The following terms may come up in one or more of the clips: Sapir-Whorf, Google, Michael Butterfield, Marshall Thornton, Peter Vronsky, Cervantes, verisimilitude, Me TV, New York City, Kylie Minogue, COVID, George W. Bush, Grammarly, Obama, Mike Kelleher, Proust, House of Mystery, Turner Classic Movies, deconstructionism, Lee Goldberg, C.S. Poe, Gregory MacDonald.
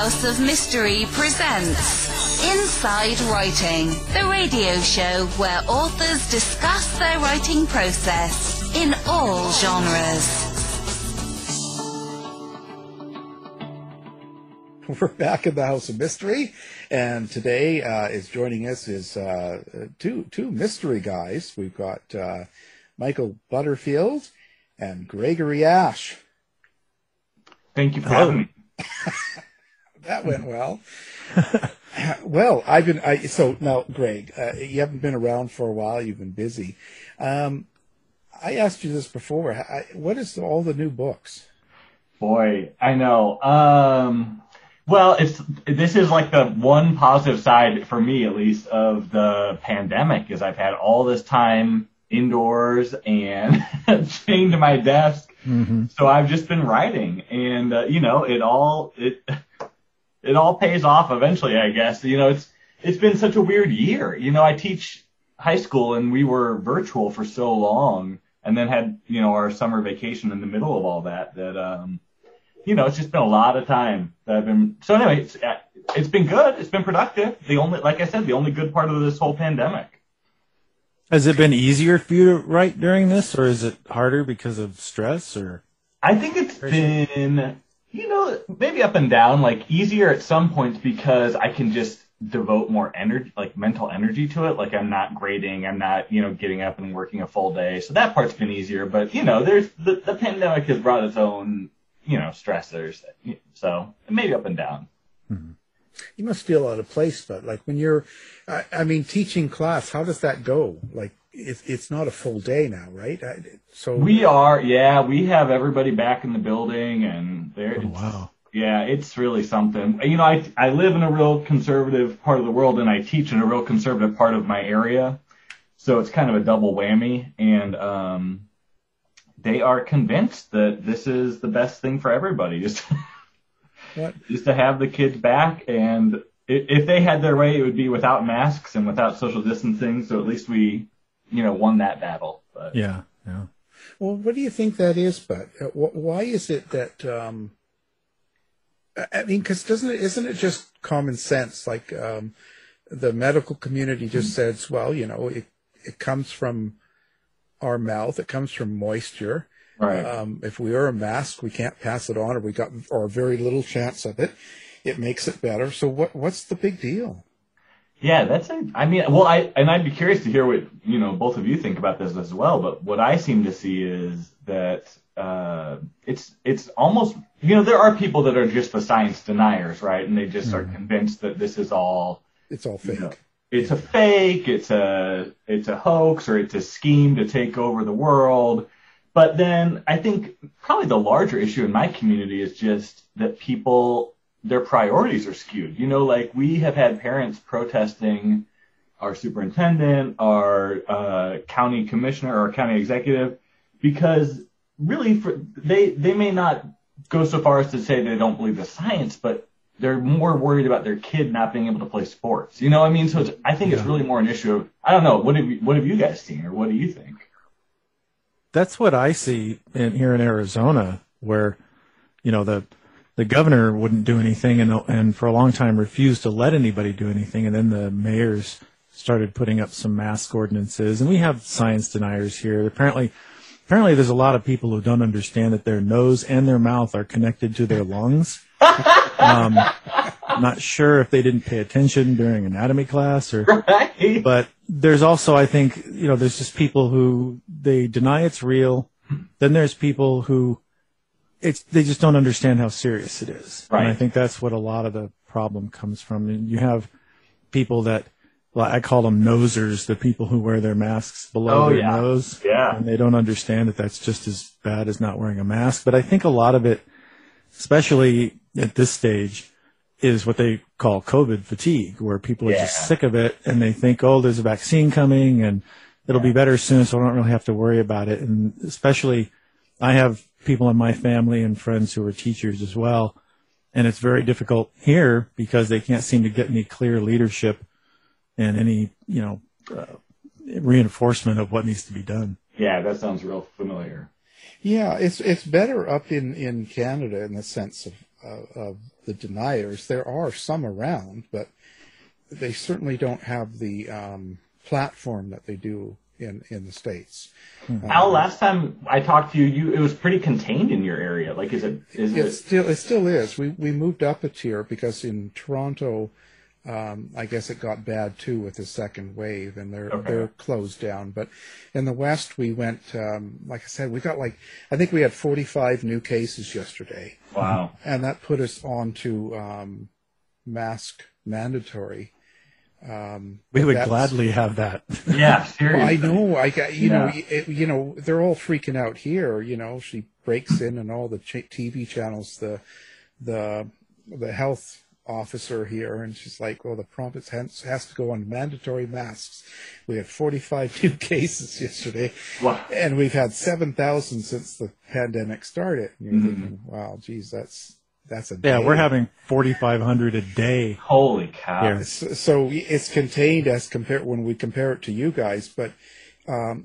House of Mystery presents Inside Writing, the radio show where authors discuss their writing process in all genres. We're back in the House of Mystery, and today is joining us is two mystery guys. We've got Michael Butterfield and Gregory Ashe. Thank you for having me. That went well. Well, so now, Greg, you haven't been around for a while. You've been busy. I asked you this before. What is all the new books? Boy, I know. Well, this is like the one positive side for me, at least, of the pandemic is I've had all this time indoors and chained to my desk. Mm-hmm. So I've just been writing, and it all pays off eventually, I guess. It's been such a weird year. I teach high school, and we were virtual for so long, and then had our summer vacation in the middle of all that. It's just been a lot of time that I've been. So anyway, it's been good. It's been productive. Like I said, the only good part of this whole pandemic. Has it been easier for you to write during this, or is it harder because of stress? Or I think it's been, maybe up and down, like easier at some points because I can just devote more energy, like mental energy to it. Like I'm not grading, I'm not, getting up and working a full day. So that part's been easier, but there's the pandemic has brought its own, stressors. So maybe up and down. Mm-hmm. You must feel out of place, but like when you're, teaching class, how does that go? Like it's not a full day now, right? So we are, yeah. We have everybody back in the building, and there. Oh, wow. Yeah, it's really something. I live in a real conservative part of the world, and I teach in a real conservative part of my area, so it's kind of a double whammy. And they are convinced that this is the best thing for everybody. Just. Is to have the kids back, and if they had their way, it would be without masks and without social distancing. So at least we, won that battle. But. Yeah, yeah. Well, what do you think that is? But why is it that? Because isn't it just common sense? Like the medical community just says, well, it comes from our mouth, it comes from moisture. Right. If we wear a mask, we can't pass it on, or very little chance of it. It makes it better. So what's the big deal? Yeah, I'd be curious to hear what both of you think about this as well. But what I seem to see is that it's almost there are people that are just the science deniers, right? And they just are convinced that this is all fake. It's a fake. It's a hoax, or it's a scheme to take over the world. But then I think probably the larger issue in my community is just that people, their priorities are skewed. Like we have had parents protesting our superintendent, our county commissioner, or county executive, because really they may not go so far as to say they don't believe the science, but they're more worried about their kid not being able to play sports. So I think it's really more an issue of, I don't know, what have you guys seen, or what do you think? That's what I see here in Arizona, where, the governor wouldn't do anything, and for a long time refused to let anybody do anything, and then the mayors started putting up some mask ordinances, and we have science deniers here. Apparently, there's a lot of people who don't understand that their nose and their mouth are connected to their lungs. Not sure if they didn't pay attention during anatomy class, or right. But there's also, I think, there's just people who they deny it's real. Then there's people who they just don't understand how serious it is. Right. And I think that's what a lot of the problem comes from. And you have people that, I call them nosers, the people who wear their masks below their nose. Yeah. And they don't understand that that's just as bad as not wearing a mask. But I think a lot of it, especially at this stage, is what they call COVID fatigue, where people are just sick of it, and they think, oh, there's a vaccine coming, and it'll be better soon, so I don't really have to worry about it. And especially, I have people in my family and friends who are teachers as well, and it's very difficult here because they can't seem to get any clear leadership and any, reinforcement of what needs to be done. Yeah, that sounds real familiar. Yeah, it's better up in Canada in the sense of of the deniers. There are some around, but they certainly don't have the platform that they do in the States. Mm-hmm. Al, last time I talked to you, it was pretty contained in your area. Like, It still is. We moved up a tier because in Toronto, I guess it got bad too with the second wave, and they're closed down. But in the West, we went, like I said, I think we had 45 new cases yesterday. Wow. And that put us on to mask mandatory. We would gladly have that. Yeah, seriously. I know. You know, they're all freaking out here. You know, she breaks in and all the TV channels, the health officer here, and she's like, well, the province has to go on mandatory masks. We had 45 new cases yesterday. Wow. And we've had 7,000 since the pandemic started. And you're thinking, wow, geez, that's a day. Yeah, we're having 4,500 a day. Holy cow. Yeah. So it's contained when we compare it to you guys, but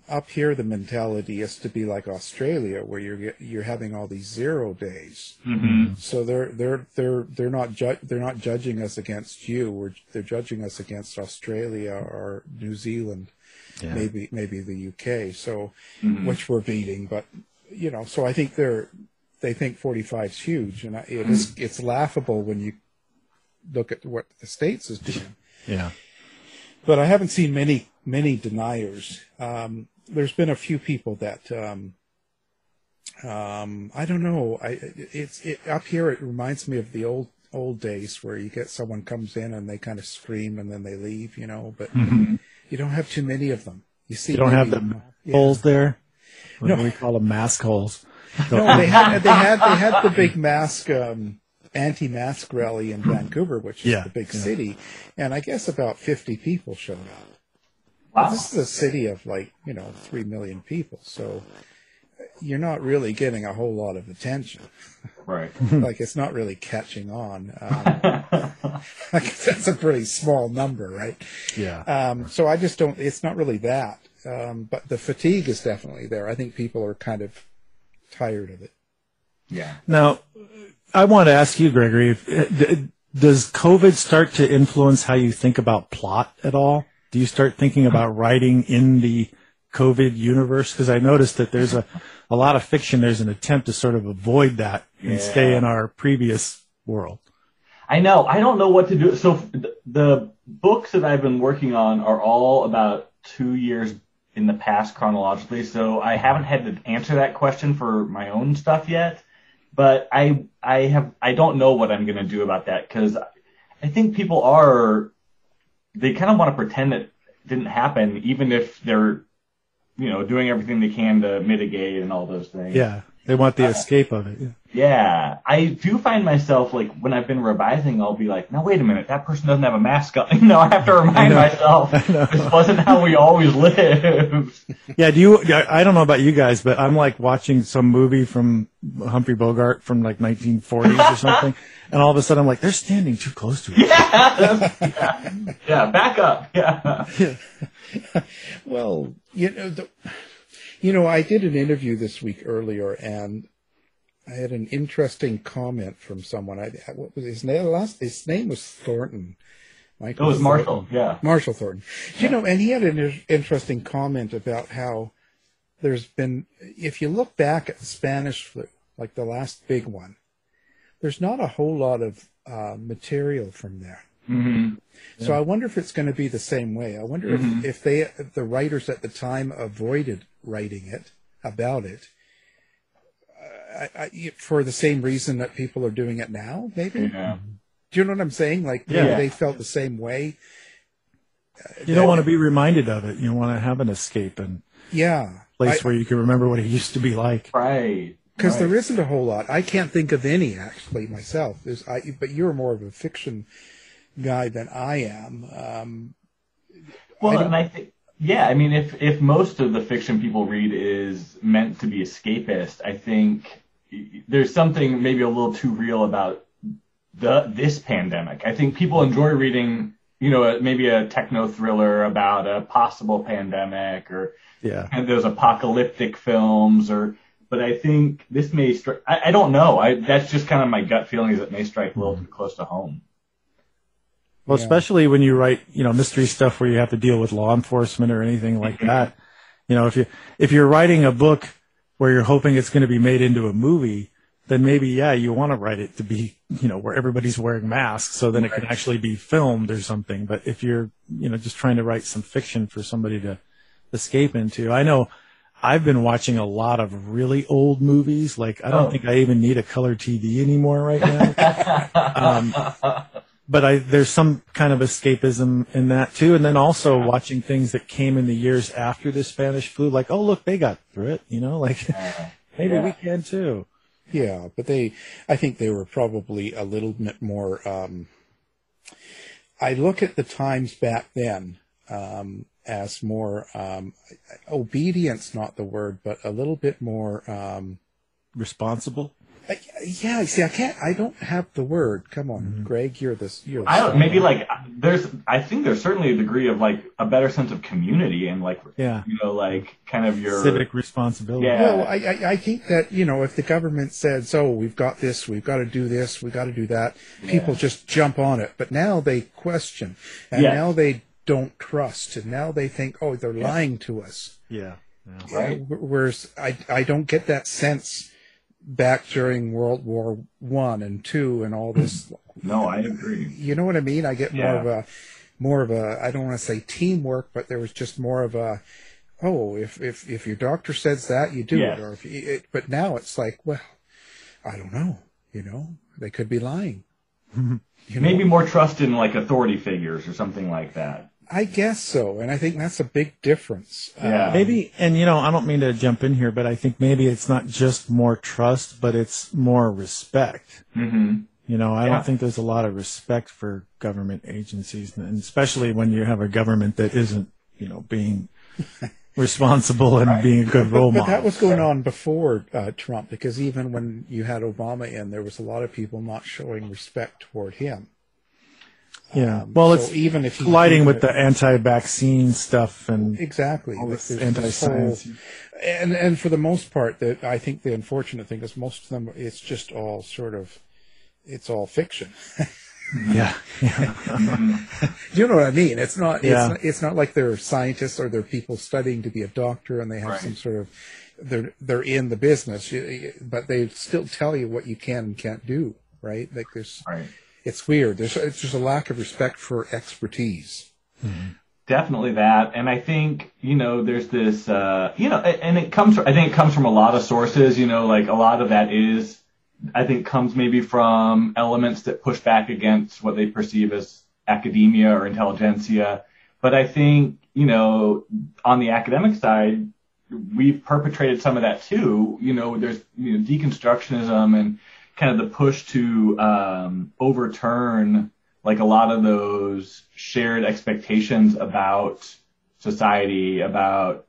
up here the mentality is to be like Australia, where you're having all these 0 days. Mm-hmm. So they're not judging us against you. They're judging us against Australia or New Zealand, maybe the UK. So which we're beating, but you know. So I think they think 45 is huge, and it's laughable when you look at what the States is doing. Yeah. But I haven't seen many deniers. There's been a few people that I don't know. Up here, it reminds me of the old days where you get someone comes in and they kind of scream and then they leave, you know. But you don't have too many of them. You don't have the holes there. No, we call them mask holes. No, they had the big mask. Anti-mask rally in Vancouver, which is the big city, and I guess about 50 people showed up. Wow. This is a city of 3 million people, so you're not really getting a whole lot of attention. Right. Like, it's not really catching on. That's a pretty small number, right? Yeah. So I just don't, it's not really that, but the fatigue is definitely there. I think people are kind of tired of it. Yeah. Now, I want to ask you, Gregory, does COVID start to influence how you think about plot at all? Do you start thinking about writing in the COVID universe? Because I noticed that there's a lot of fiction. There's an attempt to sort of avoid that and stay in our previous world. I know. I don't know what to do. So the books that I've been working on are all about 2 years in the past chronologically, so I haven't had to answer that question for my own stuff yet. But I don't know what I'm going to do about that, because I think people they kind of want to pretend it didn't happen, even if they're, doing everything they can to mitigate and all those things. Yeah, they want the escape of it. Yeah. Yeah, I do find myself, when I've been revising, I'll be like, no, wait a minute, that person doesn't have a mask on. I have to remind myself this wasn't how we always lived. Yeah, I don't know about you guys, but I'm watching some movie from Humphrey Bogart from 1940s or something, and all of a sudden I'm they're standing too close to it. Yeah, back up. Yeah. Well, I did an interview this week earlier, and I had an interesting comment from someone. What was his name? His name was Thornton. Michael. It was Marshall. Thornton. Yeah, Marshall Thornton. Yeah. And he had an interesting comment about how there's been, if you look back at the Spanish flu, the last big one, there's not a whole lot of material from there. Mm-hmm. Yeah. So I wonder if it's going to be the same way. I wonder if the writers at the time avoided writing about it. For the same reason that people are doing it now, maybe. Yeah. Do you know what I'm saying? They felt the same way. You don't want to be reminded of it. You want to have an escape and place where you can remember what it used to be like. Right. Because there isn't a whole lot. I can't think of any, actually, myself. But you're more of a fiction guy than I am. I think... Yeah, I mean, if most of the fiction people read is meant to be escapist, I think there's something maybe a little too real about this pandemic. I think people enjoy reading, maybe a techno thriller about a possible pandemic, or those apocalyptic films, or But I think this may strike, I don't know. That's just kind of my gut feeling is it may strike a little too close to home. Well, especially when you write, mystery stuff where you have to deal with law enforcement or anything like that. If you're writing a book where you're hoping it's going to be made into a movie, then maybe, you want to write it to be, where everybody's wearing masks so then it can actually be filmed or something. But if you're, just trying to write some fiction for somebody to escape into, I know I've been watching a lot of really old movies. Like, I don't think I even need a color TV anymore right now. But there's some kind of escapism in that, too. And then also watching things that came in the years after the Spanish flu, like, oh, look, they got through it, maybe we can, too. Yeah, but I think they were probably a little bit more, I look at the times back then as more, obedience, not the word, but a little bit more. Responsible? I don't have the word. Come on, Greg, you're this. I think there's certainly a degree of a better sense of community and kind of your civic responsibility. Yeah. Well, I think that, if the government said, so we've got this, we've got to do this, we've got to do that, people just jump on it. But now they question and now they don't trust and now they think, oh, they're lying to us. Yeah. Yeah. Right. Whereas I don't get that sense back during World War I and II and all this. No, I agree. You know what I mean? I get more of a, I don't want to say teamwork, but there was just more of a, if your doctor says that, you do it. Or but now it's like, well, I don't know, they could be lying. Maybe more trust in authority figures or something like that. I guess so, and I think that's a big difference. Yeah. Maybe, and I don't mean to jump in here, but I think maybe it's not just more trust, but it's more respect. Mm-hmm. I don't think there's a lot of respect for government agencies, and especially when you have a government that isn't, being responsible and being a good role model. But that was going on before Trump, because even when you had Obama in, there was a lot of people not showing respect toward him. Yeah, it's even if colliding with the anti-vaccine stuff and exactly all this anti-science, and for the most part, I think the unfortunate thing is most of them it's just all it's all fiction. You know what I mean? It's not. Yeah. It's not like they're scientists or they're people studying to be a doctor and they have some sort of they're in the business, but they still tell you what you can and can't do, right? Like there's. Right. It's weird. It's just a lack of respect for expertise. Mm-hmm. Definitely that. And I think, there's this, and it comes from a lot of sources, a lot of that is, I think comes maybe from elements that push back against what they perceive as academia or intelligentsia. But I think, on the academic side, we've perpetrated some of that too. There's deconstructionism and, kind of the push to overturn a lot of those shared expectations about society, about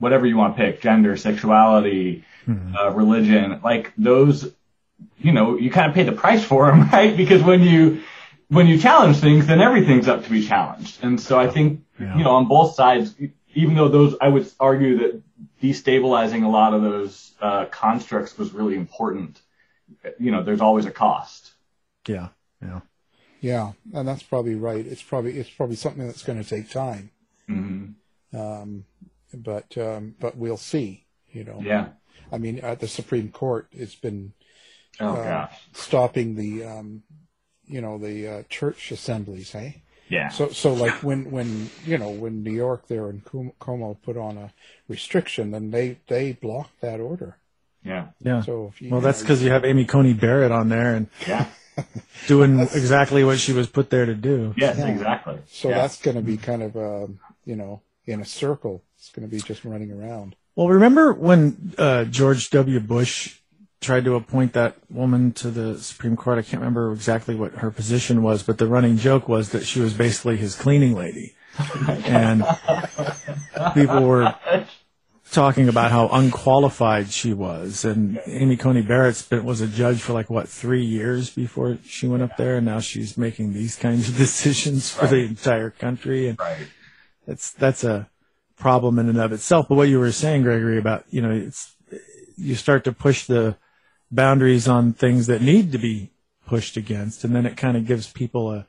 whatever you want to pick, gender, sexuality, religion, those you kind of pay the price for them, right? Because when you challenge things, then everything's up to be challenged. And so I think on both sides, even though those, I would argue that destabilizing a lot of those constructs was really important. There's always a cost. Yeah, and that's probably right. It's probably something that's going to take time. Mm-hmm. But we'll see. I mean, at the Supreme Court, it's been stopping the church assemblies. Hey. Yeah. So when New York there and Cuomo put on a restriction, then they blocked that order. Yeah. So that's because you have Amy Coney Barrett on there and doing exactly what she was put there to do. Yes, exactly. So that's going to be kind of, in a circle. It's going to be just running around. Well, remember when George W. Bush tried to appoint that woman to the Supreme Court? I can't remember exactly what her position was, but the running joke was that she was basically his cleaning lady. And people were talking about how unqualified she was, and Amy Coney Barrett was a judge for 3 years before she went up there, and now she's making these kinds of decisions for the entire country, and that's a problem in and of itself. But what you were saying, Gregory, about you start to push the boundaries on things that need to be pushed against, and then it kind of gives people a,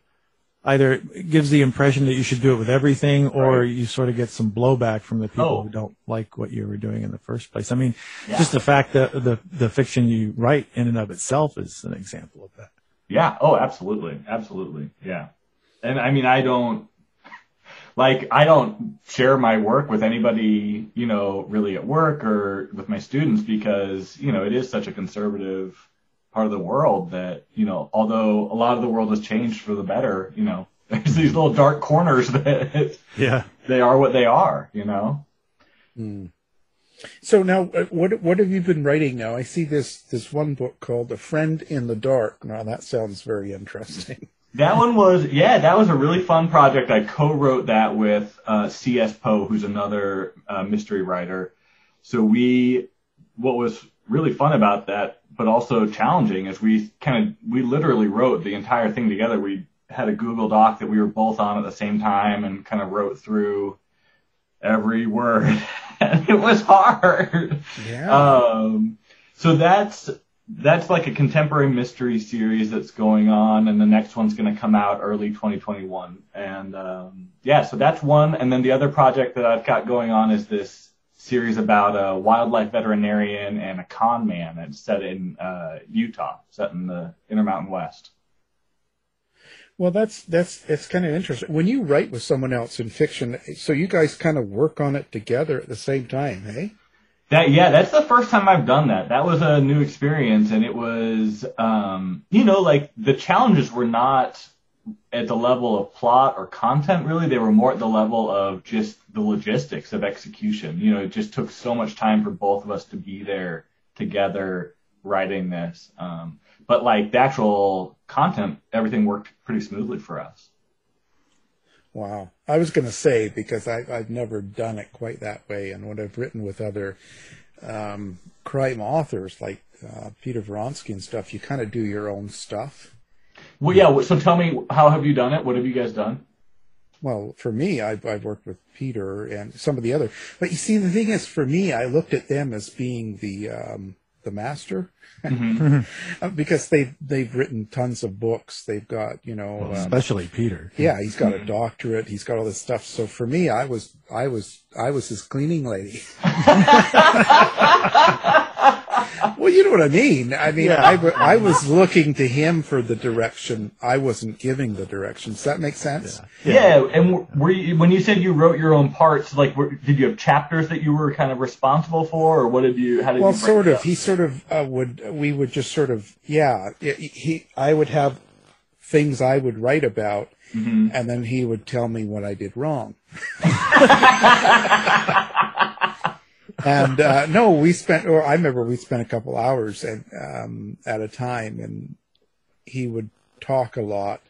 either it gives the impression that you should do it with everything, or you sort of get some blowback from the people who don't like what you were doing in the first place. I mean, just the fact that the fiction you write in and of itself is an example of that. Yeah. Oh, absolutely. Absolutely. Yeah. And I mean, I don't share my work with anybody, you know, really at work or with my students, because, you know, it is such a conservative part of the world that, you know, although a lot of the world has changed for the better, you know, there's these little dark corners that they are what they are, you know. Mm. So now, what have you been writing now? I see this one book called A Friend in the Dark. Now, that sounds very interesting. That one was, that was a really fun project. I co-wrote that with C.S. Poe, who's another mystery writer. So what was really fun about that, but also challenging, is we literally wrote the entire thing together. We had a Google Doc that we were both on at the same time and kind of wrote through every word. It was hard. Yeah. So that's like a contemporary mystery series that's going on, and the next one's going to come out early 2021. And so that's one. And then the other project that I've got going on is this series about a wildlife veterinarian and a con man. It's set in Utah, set in the Intermountain West. Well, it's kind of interesting. When you write with someone else in fiction, so you guys kind of work on it together at the same time, eh? That's the first time I've done that. That was a new experience, and it was, the challenges were not at the level of plot or content, really. They were more at the level of just the logistics of execution. You know, it just took so much time for both of us to be there together writing this. But, the actual content, everything worked pretty smoothly for us. Wow. I was going to say, because I've never done it quite that way, and what I've written with other crime authors like Peter Vronsky and stuff, you kind of do your own stuff. Well, yeah, so tell me, how have you done it? What have you guys done? Well, for me, I've worked with Peter and some of the other. But you see, the thing is, for me, I looked at them as being the master, mm-hmm. because they've written tons of books. They've got, you know, especially Peter. Yeah, he's got a doctorate. He's got all this stuff. So for me, I was his cleaning lady. Well, you know what I mean. I mean, yeah. I was looking to him for the direction. I wasn't giving the direction. Does that make sense? Yeah. And were you, when you said you wrote your own parts, did you have chapters that you were kind of responsible for, or what did you? How did you break sort it up? Of. He sort of would. We would just sort of. Yeah. He. I would have things I would write about, mm-hmm. and then he would tell me what I did wrong. And I remember we spent a couple hours and, at a time, and he would talk a lot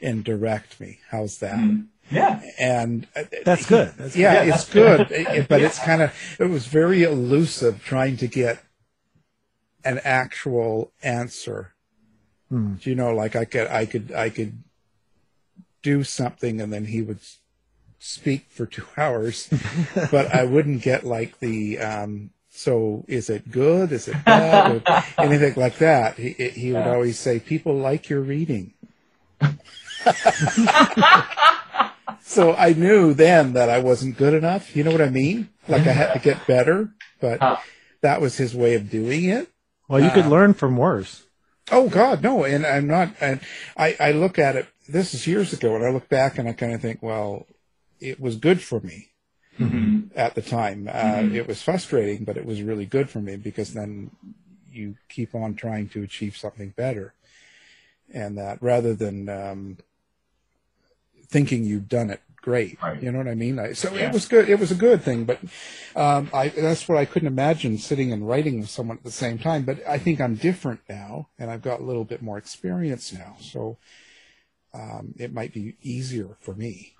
and direct me. How's that? Yeah. And that's good. That's yeah, good. It's good. But it's it was very elusive trying to get an actual answer. Mm. You know, I could do something, and then he would speak for 2 hours, but I wouldn't get so is it good? Is it bad? Or anything like that. He would always say, people like your reading. So I knew then that I wasn't good enough. You know what I mean? I had to get better, but that was his way of doing it. Well, you could learn from worse. Oh God, no. And I'm not, and I look at it, this is years ago, and I look back and I kind of think, well, it was good for me mm-hmm. at the time. Mm-hmm. It was frustrating, but it was really good for me, because then you keep on trying to achieve something better. And that rather than thinking you've done it great, right. You know what I mean? It was good. It was a good thing, but that's what I couldn't imagine, sitting and writing with someone at the same time. But I think I'm different now, and I've got a little bit more experience now. So it might be easier for me.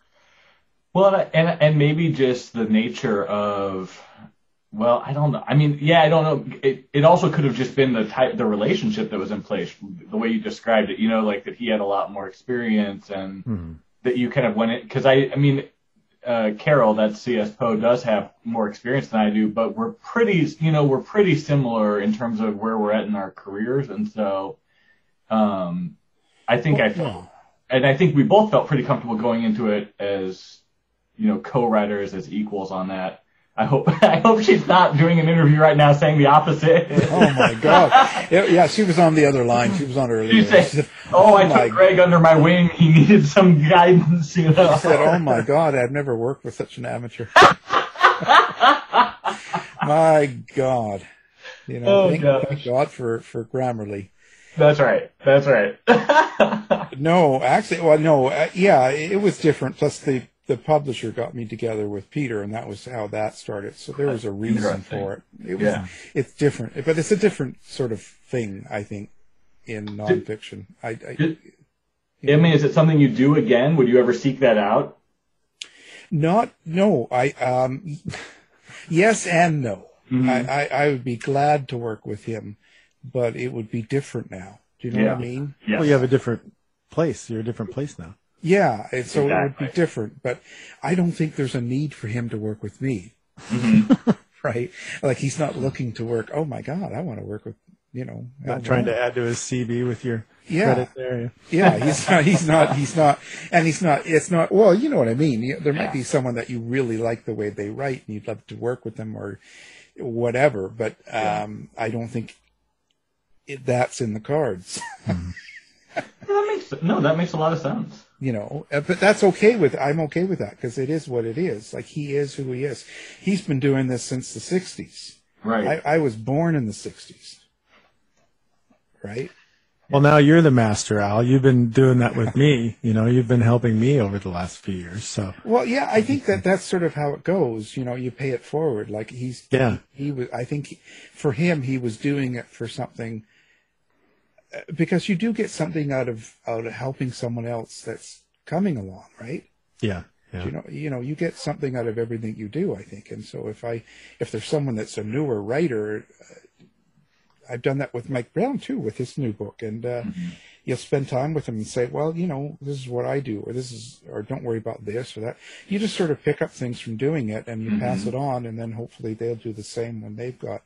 Well, and maybe just the nature of, well, I don't know. I mean, yeah, I don't know. It also could have just been the relationship that was in place, the way you described it, you know, that he had a lot more experience and mm-hmm. that you kind of went in. Because I mean, Carroll, that C.S. Poe, does have more experience than I do, but we're pretty similar in terms of where we're at in our careers, and so I think we both felt pretty comfortable going into it as, you know, co-writers, as equals on that. I hope she's not doing an interview right now saying the opposite. Oh my God! Yeah, she was on the other line. She was on earlier. She said, "Oh, I took Greg under my wing. He needed some guidance." You know. She said, "Oh my God, I've never worked with such an amateur." My God, you know. Oh, thank God for Grammarly. That's right. No, actually, well, no, yeah, it was different. Plus the publisher got me together with Peter, and that was how that started. So there was a reason for it. It's different, but it's a different sort of thing, I think, in nonfiction. I mean, is it something you do again? Would you ever seek that out? Yes and no. Mm-hmm. I would be glad to work with him, but it would be different now. Do you know what I mean? Yes. Well, you have a different place. You're a different place now. Yeah, and so exactly. It would be different, but I don't think there's a need for him to work with me, mm-hmm. Right? Like, he's not looking to work. Oh my God, I want to work with, you know. Not trying to add to his CV with your credit there. Yeah, he's not. It's not. Well, you know what I mean. There might be someone that you really like the way they write, and you'd love to work with them or whatever. But I don't think that's in the cards. Mm-hmm. That makes a lot of sense. You know, but that's okay with. I'm okay with that because it is what it is. Like, he is who he is. He's been doing this since the '60s. Right. I was born in the '60s. Right. Well, now you're the master, Al. You've been doing that with me. You know, you've been helping me over the last few years. So. Well, yeah, I think that's sort of how it goes. You know, you pay it forward. Like he was. I think for him, he was doing it for something. Because you do get something out of helping someone else that's coming along, right? Yeah. You know, you get something out of everything you do, I think. And so if there's someone that's a newer writer, I've done that with Mike Brown too, with his new book, and mm-hmm. You'll spend time with him and say, well, you know, this is what I do, or this is, or don't worry about this or that. You just sort of pick up things from doing it, and you mm-hmm. pass it on, and then hopefully they'll do the same when they've got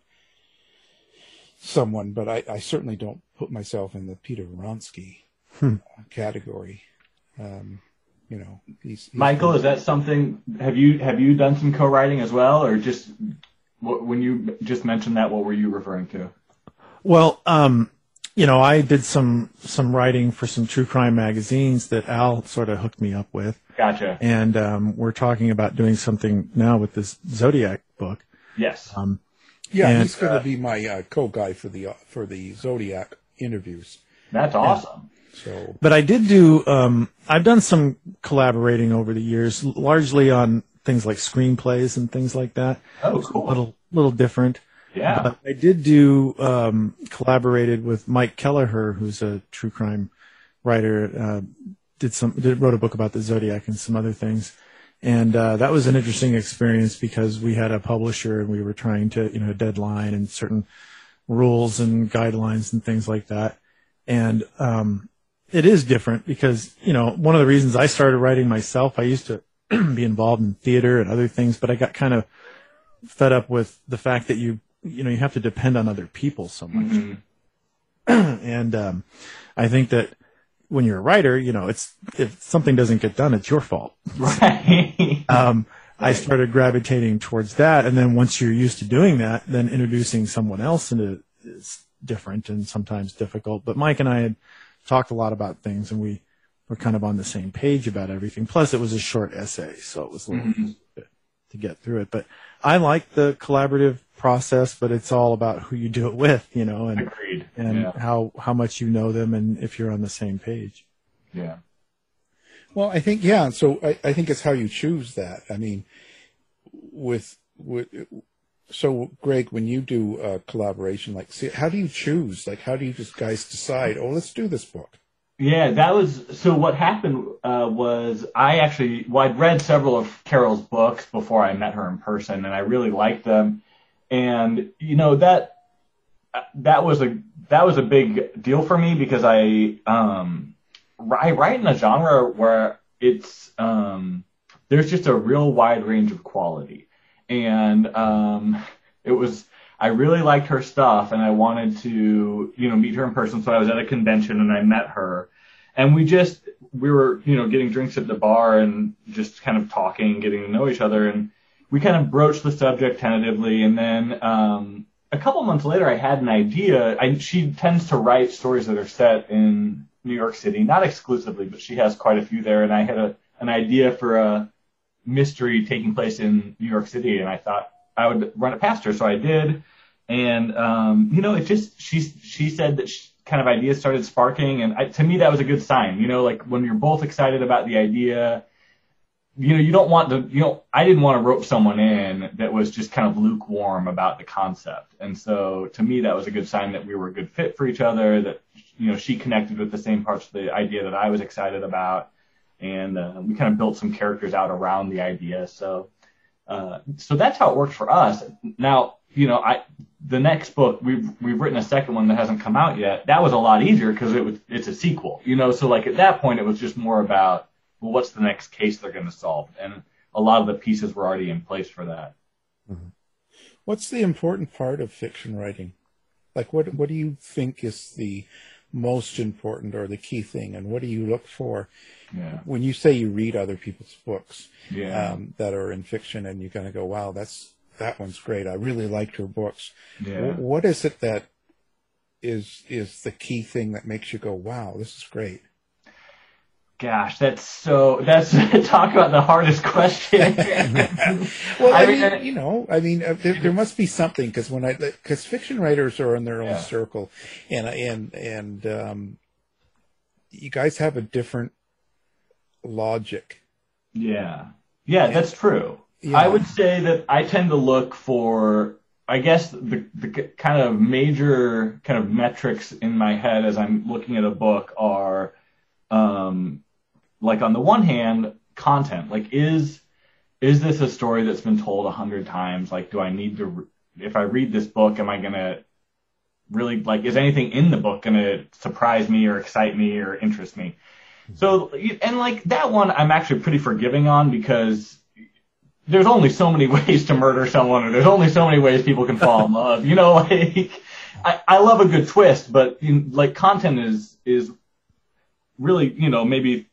someone, but I certainly don't put myself in the Peter Vronsky category. You know, he's Michael. Is that something? Have you done some co-writing as well, or just when you just mentioned that? What were you referring to? Well, you know, I did some writing for some true crime magazines that Al sort of hooked me up with. Gotcha. And we're talking about doing something now with this Zodiac book. Yes. Yeah, and he's going to be my co-guy for the Zodiac interviews. That's awesome. So, but I did do. I've done some collaborating over the years, largely on things like screenplays and things like that. Oh, cool. A little different. Yeah. But I did do collaborated with Mike Kelleher, who's a true crime writer. Wrote a book about the Zodiac and some other things. And that was an interesting experience because we had a publisher and we were trying to, you know, deadline and certain rules and guidelines and things like that. And it is different because, you know, one of the reasons I started writing myself, I used to be involved in theater and other things, but I got kind of fed up with the fact that you have to depend on other people so much. Mm-hmm. And I think that when you're a writer, you know, it's, if something doesn't get done, it's your fault. Right. I started gravitating towards that. And then once you're used to doing that, then introducing someone else into it is different and sometimes difficult. But Mike and I had talked a lot about things, and we were kind of on the same page about everything. Plus, it was a short essay, so it was a little easy to get through it. But I like the collaborative process, but it's all about who you do it with, you know, and agreed. And how much you know them, and if you're on the same page. Yeah. Well, I think so I think it's how you choose that. I mean, so Greg, when you do a collaboration, like, how do you choose? Like, how do you just guys decide? Oh, let's do this book. Yeah, that was so. What happened was I'd read several of Carroll's books before I met her in person, and I really liked them. And, you know, that was a big deal for me because I write in a genre where it's there's just a real wide range of quality. And it was, I really liked her stuff, and I wanted to, you know, meet her in person. So I was at a convention and I met her, and we were, you know, getting drinks at the bar and just kind of talking, getting to know each other. And we kind of broached the subject tentatively. And then a couple months later, I had an idea. She tends to write stories that are set in New York City, not exclusively, but she has quite a few there. And I had an idea for a mystery taking place in New York City, and I thought I would run it past her. So I did. And, you know, it just, she said that kind of ideas started sparking. And to me, that was a good sign, you know, like when you're both excited about the idea, you know, I didn't want to rope someone in that was just kind of lukewarm about the concept. And so to me, that was a good sign that we were a good fit for each other, that, you know, she connected with the same parts of the idea that I was excited about. And we kind of built some characters out around the idea. So that's how it works for us. Now, you know, the next book, we've written a second one that hasn't come out yet. That was a lot easier because it's a sequel, you know. So like at that point, it was just more about, well, what's the next case they're going to solve? And a lot of the pieces were already in place for that. Mm-hmm. What's the important part of fiction writing? Like, what do you think is the most important or the key thing, and what do you look for when you say you read other people's books that are in fiction, and you kind of go, wow, that one's great, I really liked her books. What is it that is the key thing that makes you go, wow, this is great? Gosh, that's talk about the hardest question. Well, I mean, you know, I mean, there must be something, because because fiction writers are in their own circle, and you guys have a different logic. Yeah, that's true. Yeah. I would say that I tend to look for, I guess, the kind of major kind of metrics in my head as I'm looking at a book are, like on the one hand, content. Like, is this a story that's been told 100 times? Like, do I need to, if I read this book, am I going to really, like, is anything in the book going to surprise me or excite me or interest me? So, and like that one, I'm actually pretty forgiving on, because there's only so many ways to murder someone, or there's only so many ways people can fall in love. You know, like, I love a good twist, but like content is really, you know, maybe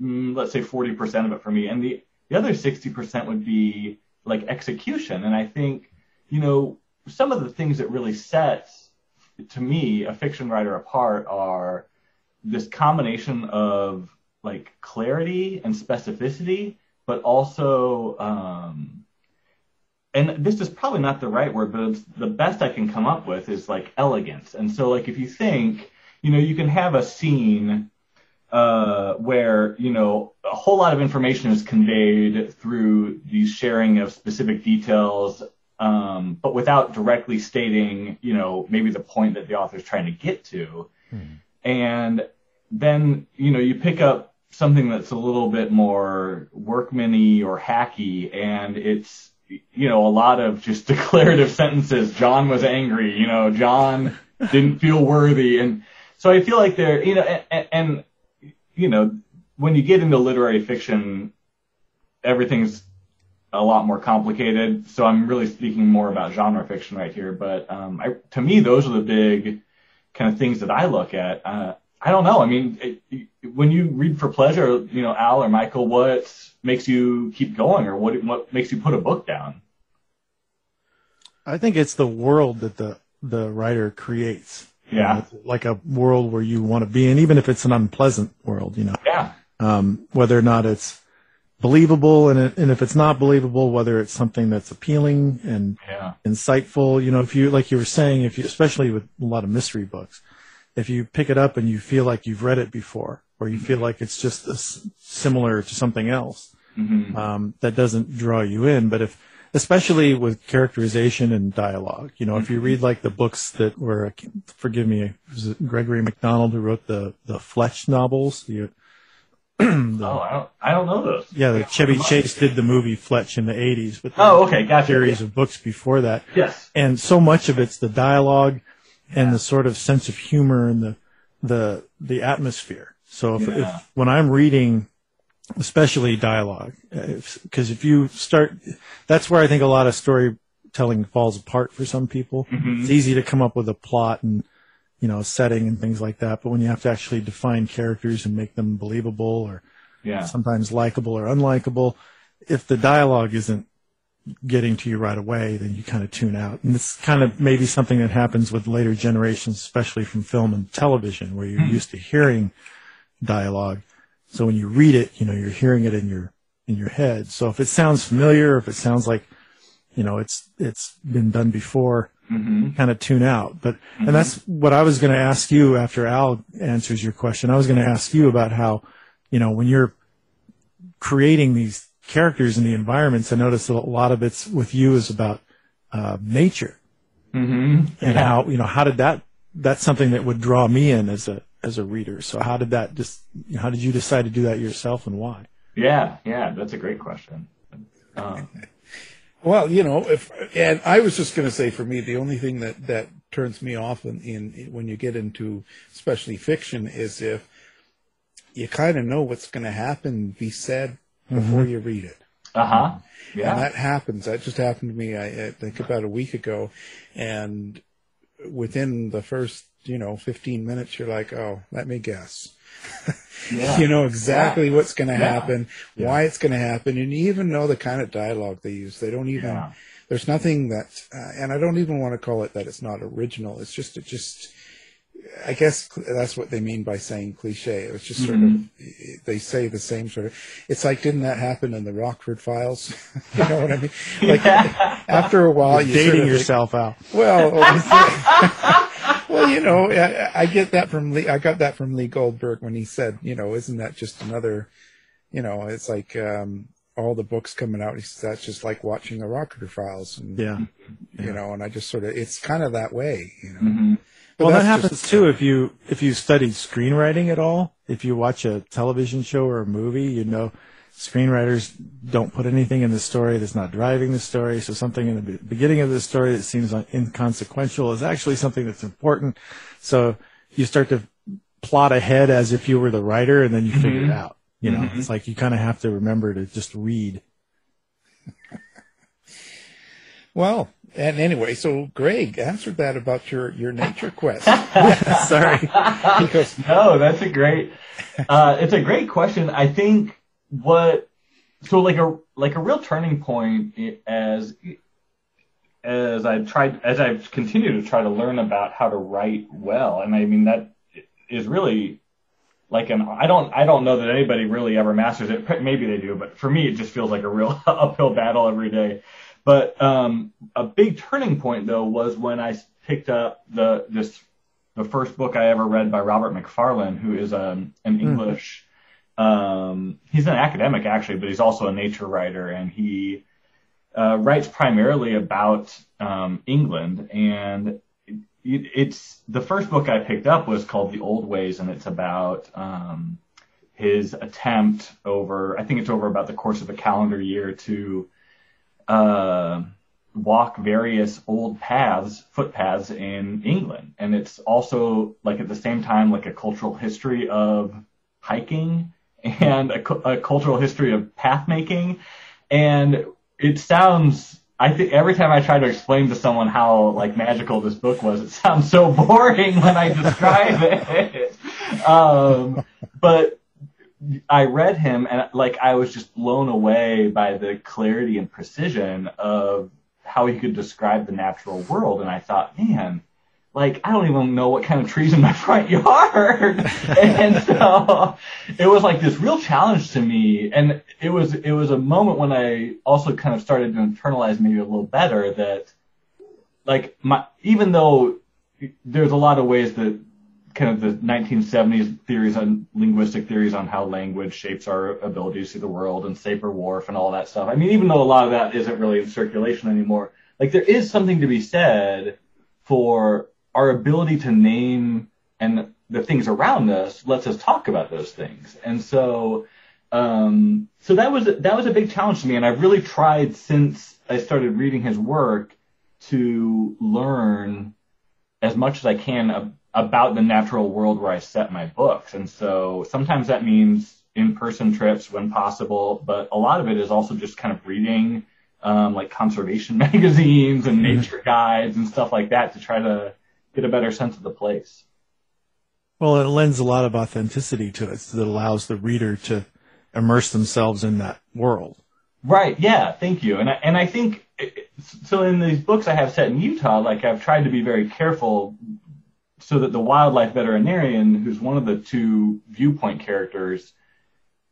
let's say 40% of it for me, and the other 60% would be like execution. And I think, you know, some of the things that really sets, to me, a fiction writer apart are this combination of like clarity and specificity, but also, and this is probably not the right word, but it's the best I can come up with, is like elegance. And so, like, if you think, you know, you can have a scene where, you know, a whole lot of information is conveyed through the sharing of specific details, but without directly stating, you know, maybe the point that the author's trying to get to. Mm-hmm. And then, you know, you pick up something that's a little bit more workman-y or hacky, and it's, you know, a lot of just declarative sentences. John was angry, you know, John didn't feel worthy. And so I feel like they're, you know, and you know, when you get into literary fiction, everything's a lot more complicated. So I'm really speaking more about genre fiction right here. But to me, those are the big kind of things that I look at. I don't know. I mean, when you read for pleasure, you know, Al or Michael, what makes you keep going, or what makes you put a book down? I think it's the world that the writer creates. Yeah. You know, like a world where you want to be in, even if it's an unpleasant world, you know. Yeah. Whether or not it's believable, and if it's not believable, whether it's something that's appealing and insightful. You know, if you, like you were saying, if you, especially with a lot of mystery books, if you pick it up and you feel like you've read it before, or you feel like it's just similar to something else, that doesn't draw you in. But if, especially with characterization and dialogue, you know, if you read like the books that were, forgive me, was it Gregory MacDonald who wrote the Fletch novels? I don't know those. Yeah, the Chevy Chase did the movie Fletch in the 80s, but gotcha. Series of books before that. Yes, and so much of it's the dialogue and the sort of sense of humor and the atmosphere. So if when I'm reading especially dialogue, because if you start, that's where I think a lot of storytelling falls apart for some people. Mm-hmm. It's easy to come up with a plot and, you know, setting and things like that, but when you have to actually define characters and make them believable or sometimes likable or unlikable, if the dialogue isn't getting to you right away, then you kind of tune out. And it's kind of maybe something that happens with later generations, especially from film and television, where you're used to hearing dialogue. So when you read it, you know, you're hearing it in your head. So if it sounds familiar, if it sounds like, you know, it's been done before, you kind of tune out. But and that's what I was going to ask you after Al answers your question. I was going to ask you about how, you know, when you're creating these characters and the environments, I notice that a lot of it's with you is about nature, and how, you know, how did that's something that would draw me in as a reader. So how did you decide to do that yourself, and why? Yeah, that's a great question. Well, you know, and I was just going to say, for me, the only thing that turns me off in when you get into especially fiction is if you kind of know what's going to happen, be said, before you read it. Yeah. And that happens. That just happened to me, I think, about a week ago. And within the first, 15 minutes, you're like, oh, let me guess. You know exactly what's going to happen, why it's going to happen. And you even know the kind of dialogue they use. They don't even, there's nothing that, and I don't even want to call it that it's not original. It's just, I guess that's what they mean by saying cliche. It was just sort of, they say the same sort of, it's like, didn't that happen in the Rockford Files? You know what I mean? Like, after a while, you're dating yourself out. Well, well, you know, I get that from Lee Goldberg when he said, you know, isn't that just another, you know, it's like, all the books coming out, that's just like watching the Rockford Files. And, you know, and I just sort of, it's kind of that way, you know. But well, that happens too if you studied screenwriting at all. If you watch a television show or a movie, you know screenwriters don't put anything in the story that's not driving the story. So something in the beginning of the story that seems inconsequential is actually something that's important. So you start to plot ahead as if you were the writer, and then you figure it out. You know, it's like you kind of have to remember to just read. Well. And anyway, so Greg answered that about your nature quest. Sorry. No, that's a great. It's a great question. I think like a real turning point as I've continued to try to learn about how to write well, and I mean that is really like I don't know that anybody really ever masters it. Maybe they do, but for me, it just feels like a real uphill battle every day. But a big turning point, though, was when I picked up the first book I ever read by Robert McFarlane, who is an English he's an academic, actually, but he's also a nature writer. And he writes primarily about England. And it's the first book I picked up was called The Old Ways, and it's about his attempt about the course of a calendar year to walk various old footpaths in England. And it's also like at the same time, like a cultural history of hiking and a cultural history of path making. And it sounds, I think every time I try to explain to someone how like magical this book was, it sounds so boring when I describe it. But I read him and like I was just blown away by the clarity and precision of how he could describe the natural world, and I thought, man, like I don't even know what kind of trees in my front yard. And so it was like this real challenge to me, and it was a moment when I also kind of started to internalize maybe a little better that like even though there's a lot of ways that kind of the 1970s linguistic theories on how language shapes our ability to see the world and Sapir-Whorf and all that stuff. I mean, even though a lot of that isn't really in circulation anymore, like there is something to be said for our ability to name and the things around us lets us talk about those things. And so, so that was a big challenge to me. And I've really tried since I started reading his work to learn as much as I can about the natural world where I set my books. And so sometimes that means in-person trips when possible, but a lot of it is also just kind of reading like conservation magazines and nature guides and stuff like that to try to get a better sense of the place. Well, it lends a lot of authenticity to it that allows the reader to immerse themselves in that world. Right. Yeah. Thank you. And I think so in these books I have set in Utah, like I've tried to be very careful so that the wildlife veterinarian, who's one of the two viewpoint characters,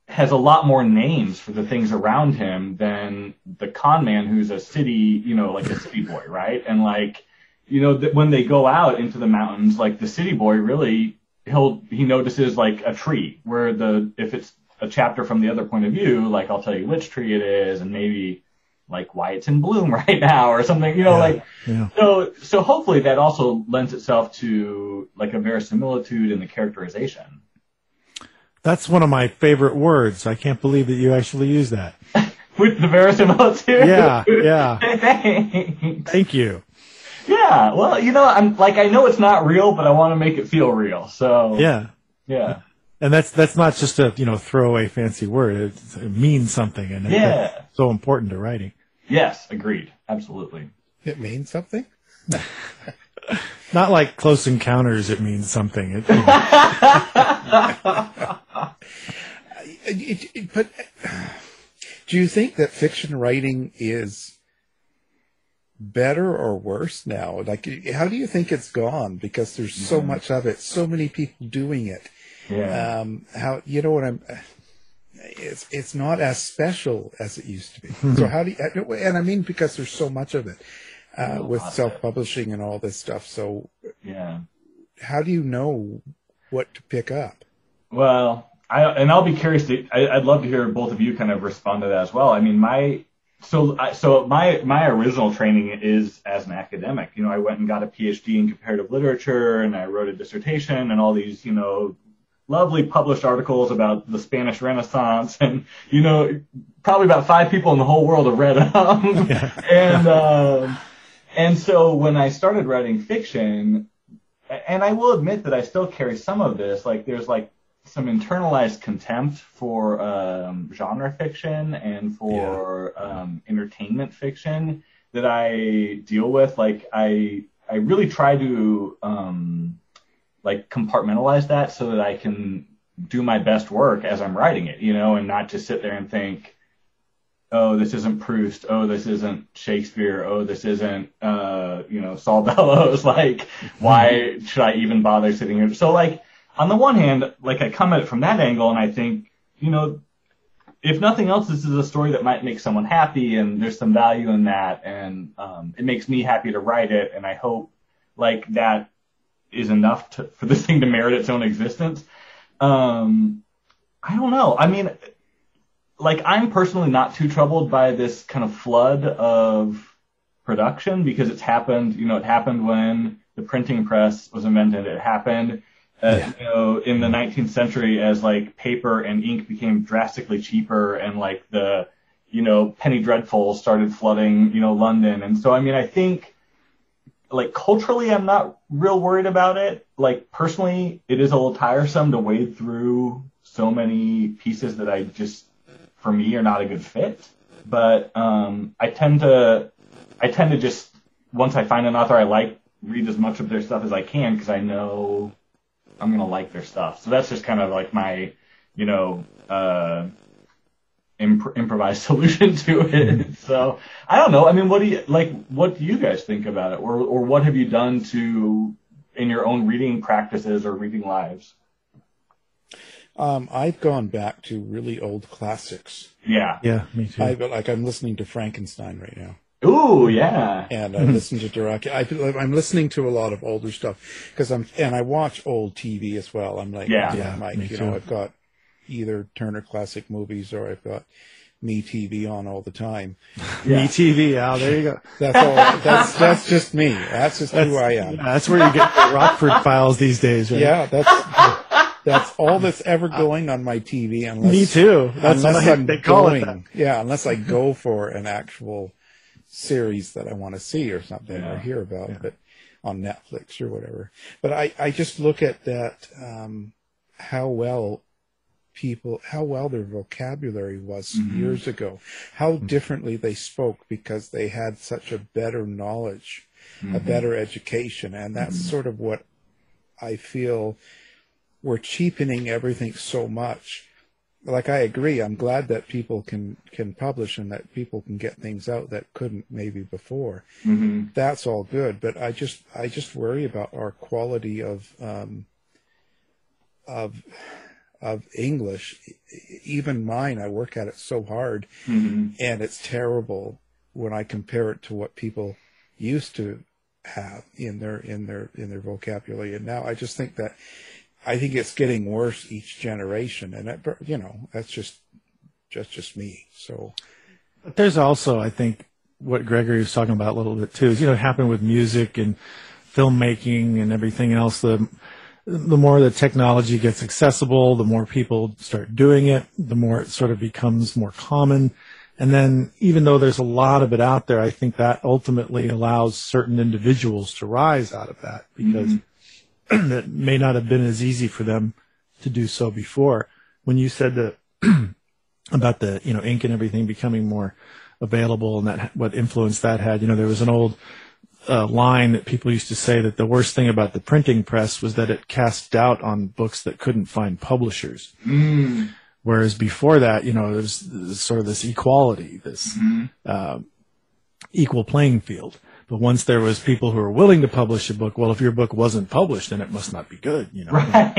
has a lot more names for the things around him than the con man, who's a city, you know, like a city boy, right? And like, you know, when they go out into the mountains, like the city boy really, he notices like a tree where if it's a chapter from the other point of view, like I'll tell you which tree it is and maybe like why it's in bloom right now or something, you know, So hopefully that also lends itself to like a verisimilitude in the characterization. That's one of my favorite words. I can't believe that you actually use that. With the verisimilitude? Yeah. Thanks. Thank you. Yeah. Well, you know, I know it's not real, but I want to make it feel real. So yeah. And that's not just a throwaway fancy word. It means something, and it's so important to writing. Yes, agreed. Absolutely. It means something. Not like Close Encounters, it means something. But do you think that fiction writing is better or worse now? Like, how do you think it's gone? Because there's so much of it, so many people doing it. Yeah. It's not as special as it used to be. So how do you? And I mean, because there's so much of it. With self-publishing and all this stuff. So how do you know what to pick up? Well, I'll be curious. I'd love to hear both of you kind of respond to that as well. I mean, my original training is as an academic. You know, I went and got a PhD in comparative literature, and I wrote a dissertation and all these, lovely published articles about the Spanish Renaissance, and, probably about 5 people in the whole world have read them. And so when I started writing fiction, and I will admit that I still carry some of this, like there's like some internalized contempt for genre fiction and for entertainment fiction that I deal with. Like I really try to like compartmentalize that so that I can do my best work as I'm writing it, and not just sit there and think, oh, this isn't Proust. Oh, this isn't Shakespeare. Oh, this isn't, Saul Bellows. Like, why should I even bother sitting here? So, like, on the one hand, like, I come at it from that angle, and I think, if nothing else, this is a story that might make someone happy, and there's some value in that, and it makes me happy to write it, and I hope, like, that is enough for this thing to merit its own existence. I don't know. I mean, like, I'm personally not too troubled by this kind of flood of production because it's happened, it happened when the printing press was invented. It happened, in the 19th century as, like, paper and ink became drastically cheaper and, like, the, penny dreadfuls started flooding, London. And so, I mean, I think, like, culturally I'm not real worried about it. Like, personally, it is a little tiresome to wade through so many pieces that I just, for me, are not a good fit, but I tend to just, once I find an author I like, read as much of their stuff as I can because I know I'm gonna like their stuff. So that's just kind of like my, improvised solution to it. So I don't know. I mean, what do you guys think about it, or what have you done to in your own reading practices or reading lives? I've gone back to really old classics. Yeah, me too. I'm listening to Frankenstein right now. Ooh, yeah. And I listen to Dirac. I'm listening to a lot of older stuff because I watch old TV as well. I'm like, I've got either Turner Classic Movies or I've got Me TV on all the time. Yeah. Me TV, Al. There you go. That's all. That's just me. That's who I am. That's where you get the Rockford Files these days. Right? Yeah, that's all that's ever going on my TV. Unless, me too. That's unless I'm they call going, it that. Yeah, unless I go for an actual series that I want to see or something or hear about, but on Netflix or whatever. But I just look at that, how well people, how well their vocabulary was years ago, how differently they spoke because they had such a better knowledge, a better education. And that's sort of what I feel. We're cheapening everything so much. Like, I agree, I'm glad that people can publish and that people can get things out that couldn't maybe before. That's all good, but I just worry about our quality of English. Even mine, I work at it so hard, and it's terrible when I compare it to what people used to have in their vocabulary. And now I just think that it's getting worse each generation, and that's just me. So, but there's also, I think, what Gregory was talking about a little bit too. Is, it happened with music and filmmaking and everything else. The more the technology gets accessible, the more people start doing it, the more it sort of becomes more common. And then, even though there's a lot of it out there, I think that ultimately allows certain individuals to rise out of that, because that may not have been as easy for them to do so before. When you said that about the, ink and everything becoming more available and that what influence that had, there was an old line that people used to say that the worst thing about the printing press was that it cast doubt on books that couldn't find publishers. Whereas before that, there's sort of this equality, this equal playing field. But once there was people who were willing to publish a book, well, if your book wasn't published, then it must not be good, Right.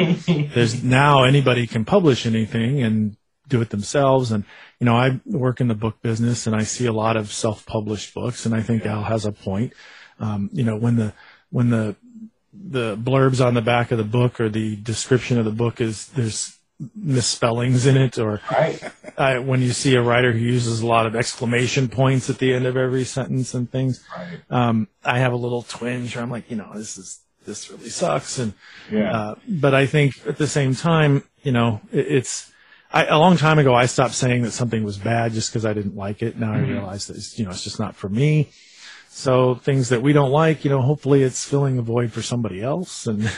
There's now anybody can publish anything and do it themselves. And, I work in the book business and I see a lot of self-published books, and I think Al has a point. When the blurbs on the back of the book or the description of the book there's misspellings in it, or when you see a writer who uses a lot of exclamation points at the end of every sentence and things, I have a little twinge where I'm like, this really sucks. And but I think at the same time, a long time ago I stopped saying that something was bad just because I didn't like it. Now I realize that it's just not for me. So things that we don't like, hopefully it's filling a void for somebody else. And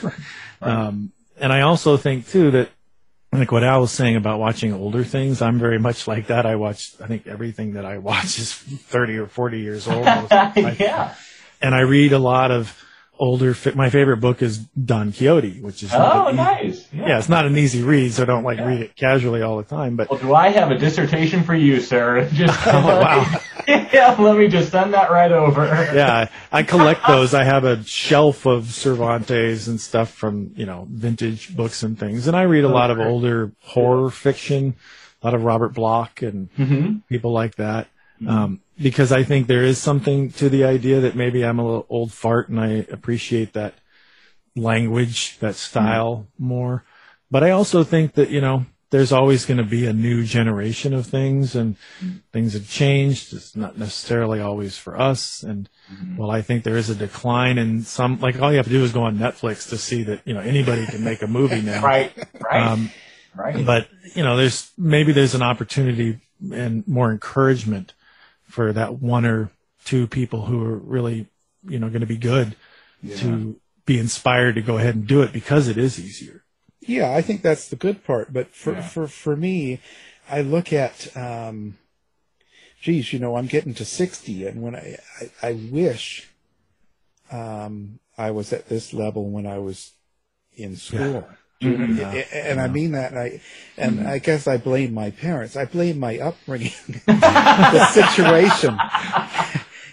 and I also think too that, like what Al was saying about watching older things, I'm very much like that. I think everything that I watch is 30 or 40 years old. And I read a lot of older. My favorite book is Don Quixote, which is nice. Yeah, it's not an easy read, so don't read it casually all the time. But do I have a dissertation for you, sir? Let me just send that right over. I collect those. I have a shelf of Cervantes and stuff from, vintage books and things. And I read a lot of older horror fiction, a lot of Robert Bloch and people like that, because I think there is something to the idea that maybe I'm a little old fart and I appreciate that language, that style more. But I also think that, there's always going to be a new generation of things, and things have changed. It's not necessarily always for us. And I think there is a decline in some, like all you have to do is go on Netflix to see that, anybody can make a movie now. Right. But, there's an opportunity and more encouragement for that one or two people who are really, going to be good to be inspired to go ahead and do it because it is easier. Yeah, I think that's the good part. But for me, I look at, I'm getting to 60, and when I wish I was at this level when I was in school. I mean that, I guess I blame my parents. I blame my upbringing, the situation,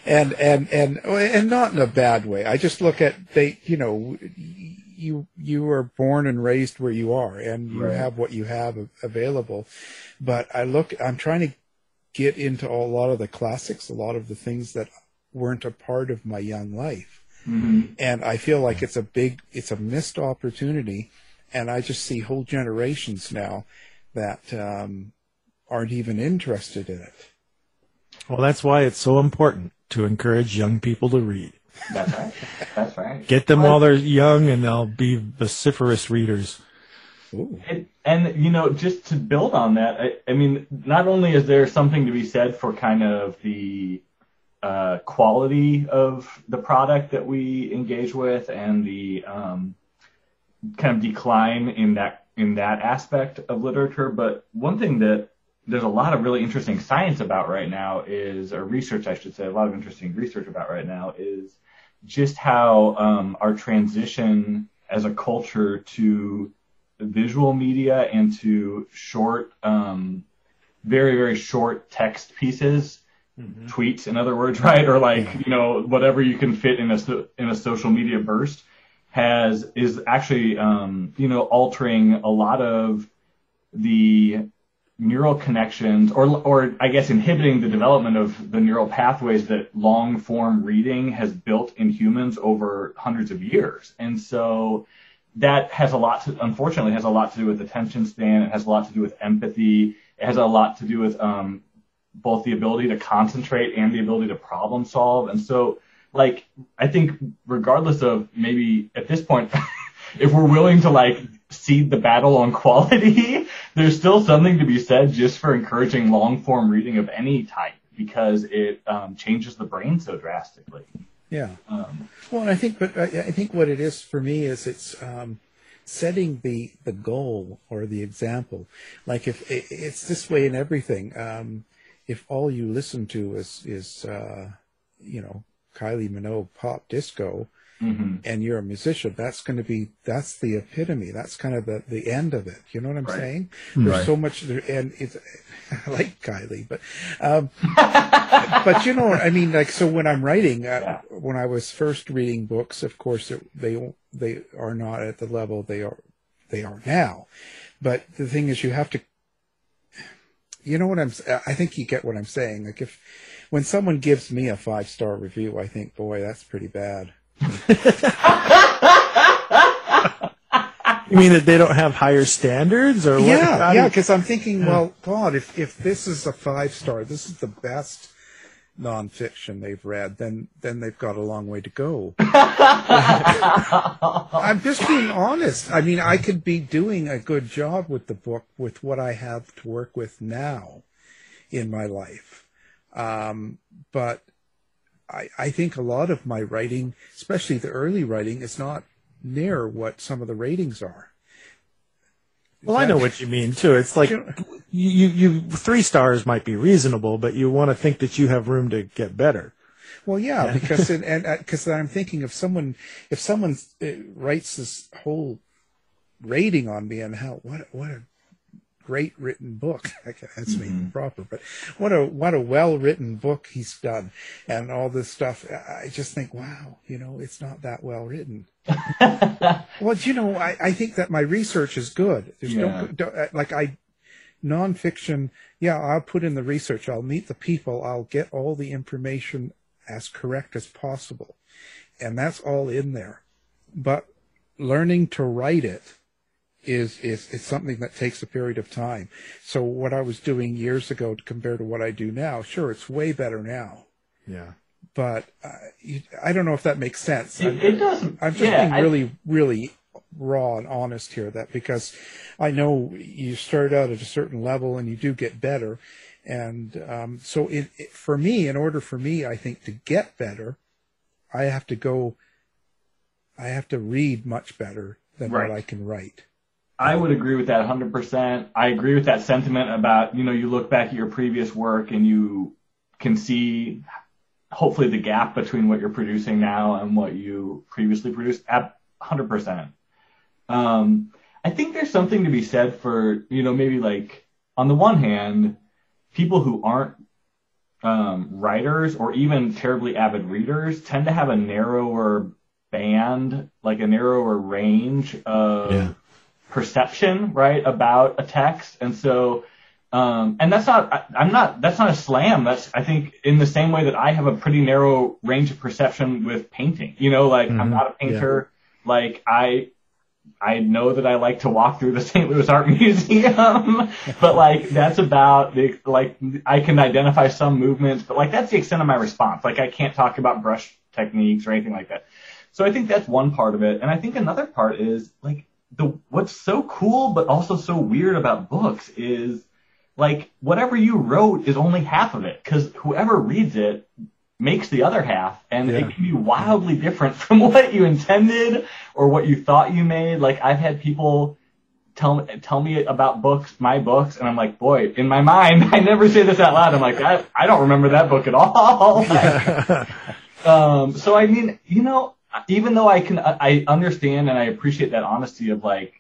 and not in a bad way. I just look at you were born and raised where you are, and you have what you have available. But I'm trying to get into a lot of the classics, a lot of the things that weren't a part of my young life. And I feel like it's a missed opportunity. And I just see whole generations now that aren't even interested in it. Well, that's why it's so important to encourage young people to read. That's right. Get them while they're young, and they'll be vociferous readers. Just to build on that, I mean, not only is there something to be said for kind of the quality of the product that we engage with and the kind of decline in that in that aspect of literature. But one thing that there's a lot of really interesting science about right now is, or research, I should say, a lot of interesting research about right now is just how our transition as a culture to visual media and to short, very, very short text pieces, mm-hmm. tweets, in other words, right? Or like, you know, whatever you can fit in a social media burst is actually, you know, altering a lot of the neural connections, or I guess inhibiting the development of the neural pathways that long form reading has built in humans over hundreds of years. And so that has a lot to, unfortunately, has a lot to do with attention span. It has a lot to do with empathy. It has a lot to do with both the ability to concentrate and the ability to problem solve. And so, like, I think regardless of maybe at this point, if we're willing to like cede the battle on quality, there's still something to be said just for encouraging long-form reading of any type, because it changes the brain so drastically. Yeah. Well, I think what it is for me is it's setting the goal or the example. Like if it's this way in everything, if all you listen to is you know, Kylie Minogue pop disco, mm-hmm. and you're a musician, that's the epitome. That's kind of the end of it. You know what I'm right. saying? There's right. so much there, and it's, I like Kylie, but, but you know, I mean, like, so when I'm writing, when I was first reading books, of course, they are not at the level they are now. But the thing is, you have to, you know what I think you get what I'm saying. Like when someone gives me a 5-star review, I think, boy, that's pretty bad. You mean that they don't have higher standards, or what? Yeah, because I'm thinking, well, God, if this is a 5-star, this is the best nonfiction they've read, then they've got a long way to go. I'm just being honest. I mean, I could be doing a good job with the book with what I have to work with now in my life, but I think a lot of my writing, especially the early writing, is not near what some of the ratings are. Well, I know what you mean, too. It's like you 3 stars might be reasonable, but you want to think that you have room to get better. Well, yeah, because because I'm thinking if someone writes this whole rating on me and what a great written book. That's mm-hmm. me proper, but what a well written book he's done, and all this stuff. I just think, wow, you know, it's not that well written. Well, you know, I think that my research is good. There's nonfiction. Yeah, I'll put in the research. I'll meet the people. I'll get all the information as correct as possible, and that's all in there. But learning to write it is something that takes a period of time. So what I was doing years ago compared to what I do now, sure, it's way better now. Yeah. But I don't know if that makes sense. It doesn't. I'm just being really, really raw and honest here, that because I know you start out at a certain level and you do get better. And so for me, in order for me, I think, to get better, I have to read much better than right. what I can write. I would agree with that 100%. I agree with that sentiment about, you know, you look back at your previous work and you can see hopefully the gap between what you're producing now and what you previously produced at 100%. I think there's something to be said for, you know, maybe like on the one hand, people who aren't writers or even terribly avid readers tend to have a narrower band, like a narrower range of... Yeah. perception, right, about a text. And so and that's not a slam. That's, I think, in the same way that I have a pretty narrow range of perception with painting, you know, like mm-hmm. I'm not a painter. Yeah. Like I know that I like to walk through the St. Louis Art Museum, but like that's about the, like I can identify some movements, but like that's the extent of my response. Like I can't talk about brush techniques or anything like that. So I think that's one part of it. And I think another part is like what's so cool but also so weird about books is like whatever you wrote is only half of it, because whoever reads it makes the other half, and it can be wildly different from what you intended or what you thought you made. Like I've had people tell me about books, my books, and I'm like, boy, in my mind, I never say this out loud. I'm like, I don't remember that book at all. So I mean, you know, even though I understand and I appreciate that honesty of like,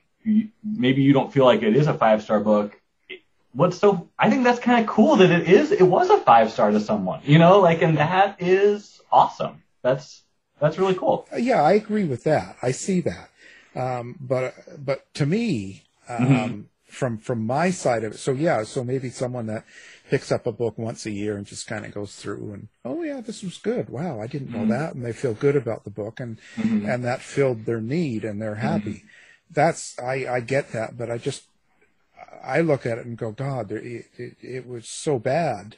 maybe you don't feel like it is a 5-star book. I think that's kind of cool that it was a 5-star to someone, you know, like, and that is awesome. That's really cool. Yeah, I agree with that. I see that. But to me, mm-hmm. from my side of it, so maybe someone that picks up a book once a year and just kind of goes through and, oh yeah, this was good. Wow, I didn't know mm-hmm. that. And they feel good about the book mm-hmm. and that filled their need and they're happy. Mm-hmm. That's, I get that, but I look at it and go, God, it was so bad.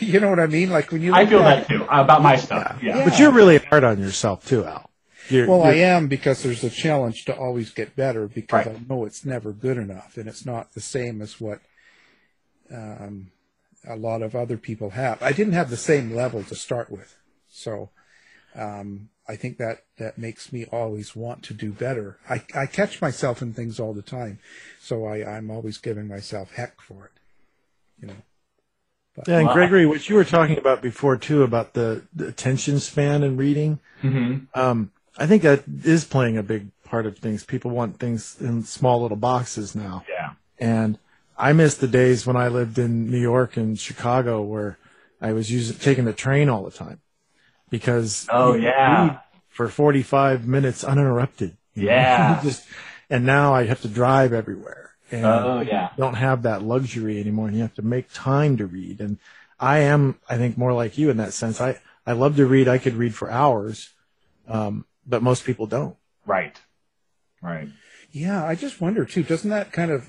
You know what I mean? Like when you, I feel that too about my stuff. Yeah. But you're really hard on yourself too, Al. I am, because there's a challenge to always get better, because right. I know it's never good enough and it's not the same as what a lot of other people have. I didn't have the same level to start with, so I think that makes me always want to do better. I catch myself in things all the time, so I'm always giving myself heck for it, you know. Yeah, and Gregory, what you were talking about before too about the attention span in reading, mm-hmm. I think that is playing a big part of things. People want things in small little boxes now. Yeah. And I miss the days when I lived in New York and Chicago where I was taking the train all the time, because read for 45 minutes uninterrupted. Yeah. And now I have to drive everywhere. And don't have that luxury anymore, and you have to make time to read. And I am, I think, more like you in that sense. I love to read. I could read for hours, but most people don't. Right. Right. Yeah, I just wonder, too, doesn't that kind of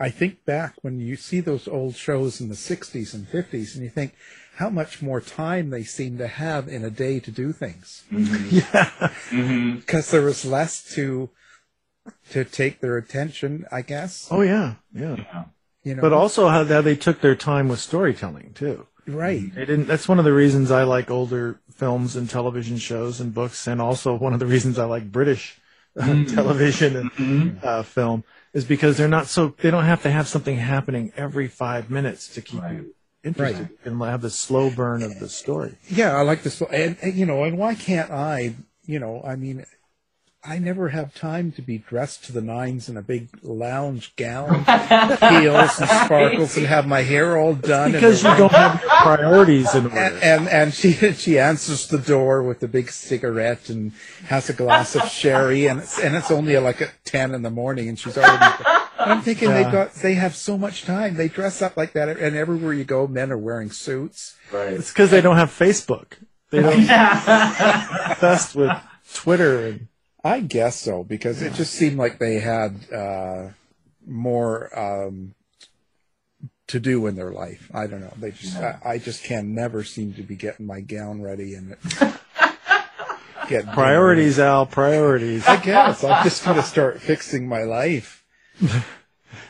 I think back when you see those old shows in the 60s and 50s, and you think how much more time they seem to have in a day to do things. Mm-hmm. Yeah. Because mm-hmm. there was less to take their attention, I guess. Oh, yeah. You know, but also how they took their time with storytelling, too. Right. They didn't. That's one of the reasons I like older films and television shows and books, and also one of the reasons I like British television and film, is because they don't have to have something happening every 5 minutes to keep you interested and have the slow burn of the story. Yeah, I like the slow, and you know, and why can't I, you know, I mean, I never have time to be dressed to the nines in a big lounge gown, heels and sparkles, and have my hair all done. It's because you don't have your priorities in order. And she answers the door with a big cigarette and has a glass of sherry, and it's only like at 10 in the morning, and she's already. I'm thinking they have so much time. They dress up like that, and everywhere you go, men are wearing suits. Right. It's because they don't have Facebook. They don't obsessed with Twitter and. I guess so, because it just seemed like they had more to do in their life. I don't know. They just, I just can never seem to be getting my gown ready and get priorities, Al. Priorities. I guess I'm just going to start fixing my life.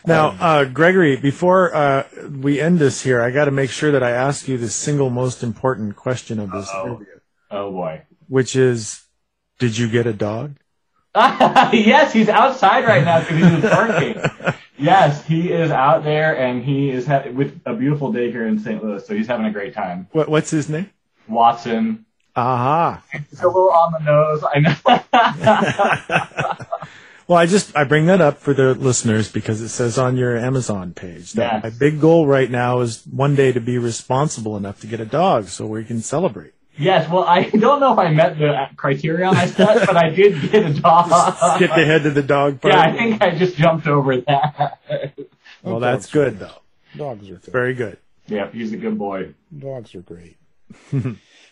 Now, Gregory, before we end this here, I got to make sure that I ask you the single most important question of this interview. Oh boy! Which is. Did you get a dog? Yes, he's outside right now because he's working. Yes, he is out there, and he is with a beautiful day here in St. Louis, so he's having a great time. What's his name? Watson. Aha. Uh-huh. It's a little on the nose, I know. Well, I bring that up for the listeners because it says on your Amazon page that my big goal right now is one day to be responsible enough to get a dog so we can celebrate. Yes, well, I don't know if I met the criteria I set, but I did get a dog. Skip ahead to the dog part. Yeah, I think I just jumped over that. Well, that's good, though. Dogs are good. Very good. Yeah, he's a good boy. Dogs are great.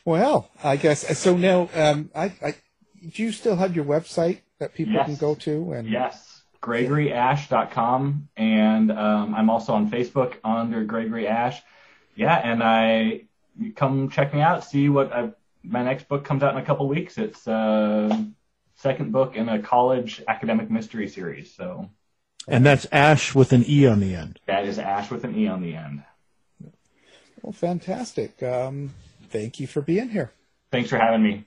Well, I guess, so now, do you still have your website that people can go to? And yes, GregoryAshe.com, and I'm also on Facebook under Gregory Ashe. Yeah, and you come check me out, see what my next book comes out in a couple weeks. It's second book in a college academic mystery series. So, and that's Ashe with an E on the end. That is Ashe with an E on the end. Well, fantastic. Thank you for being here. Thanks for having me.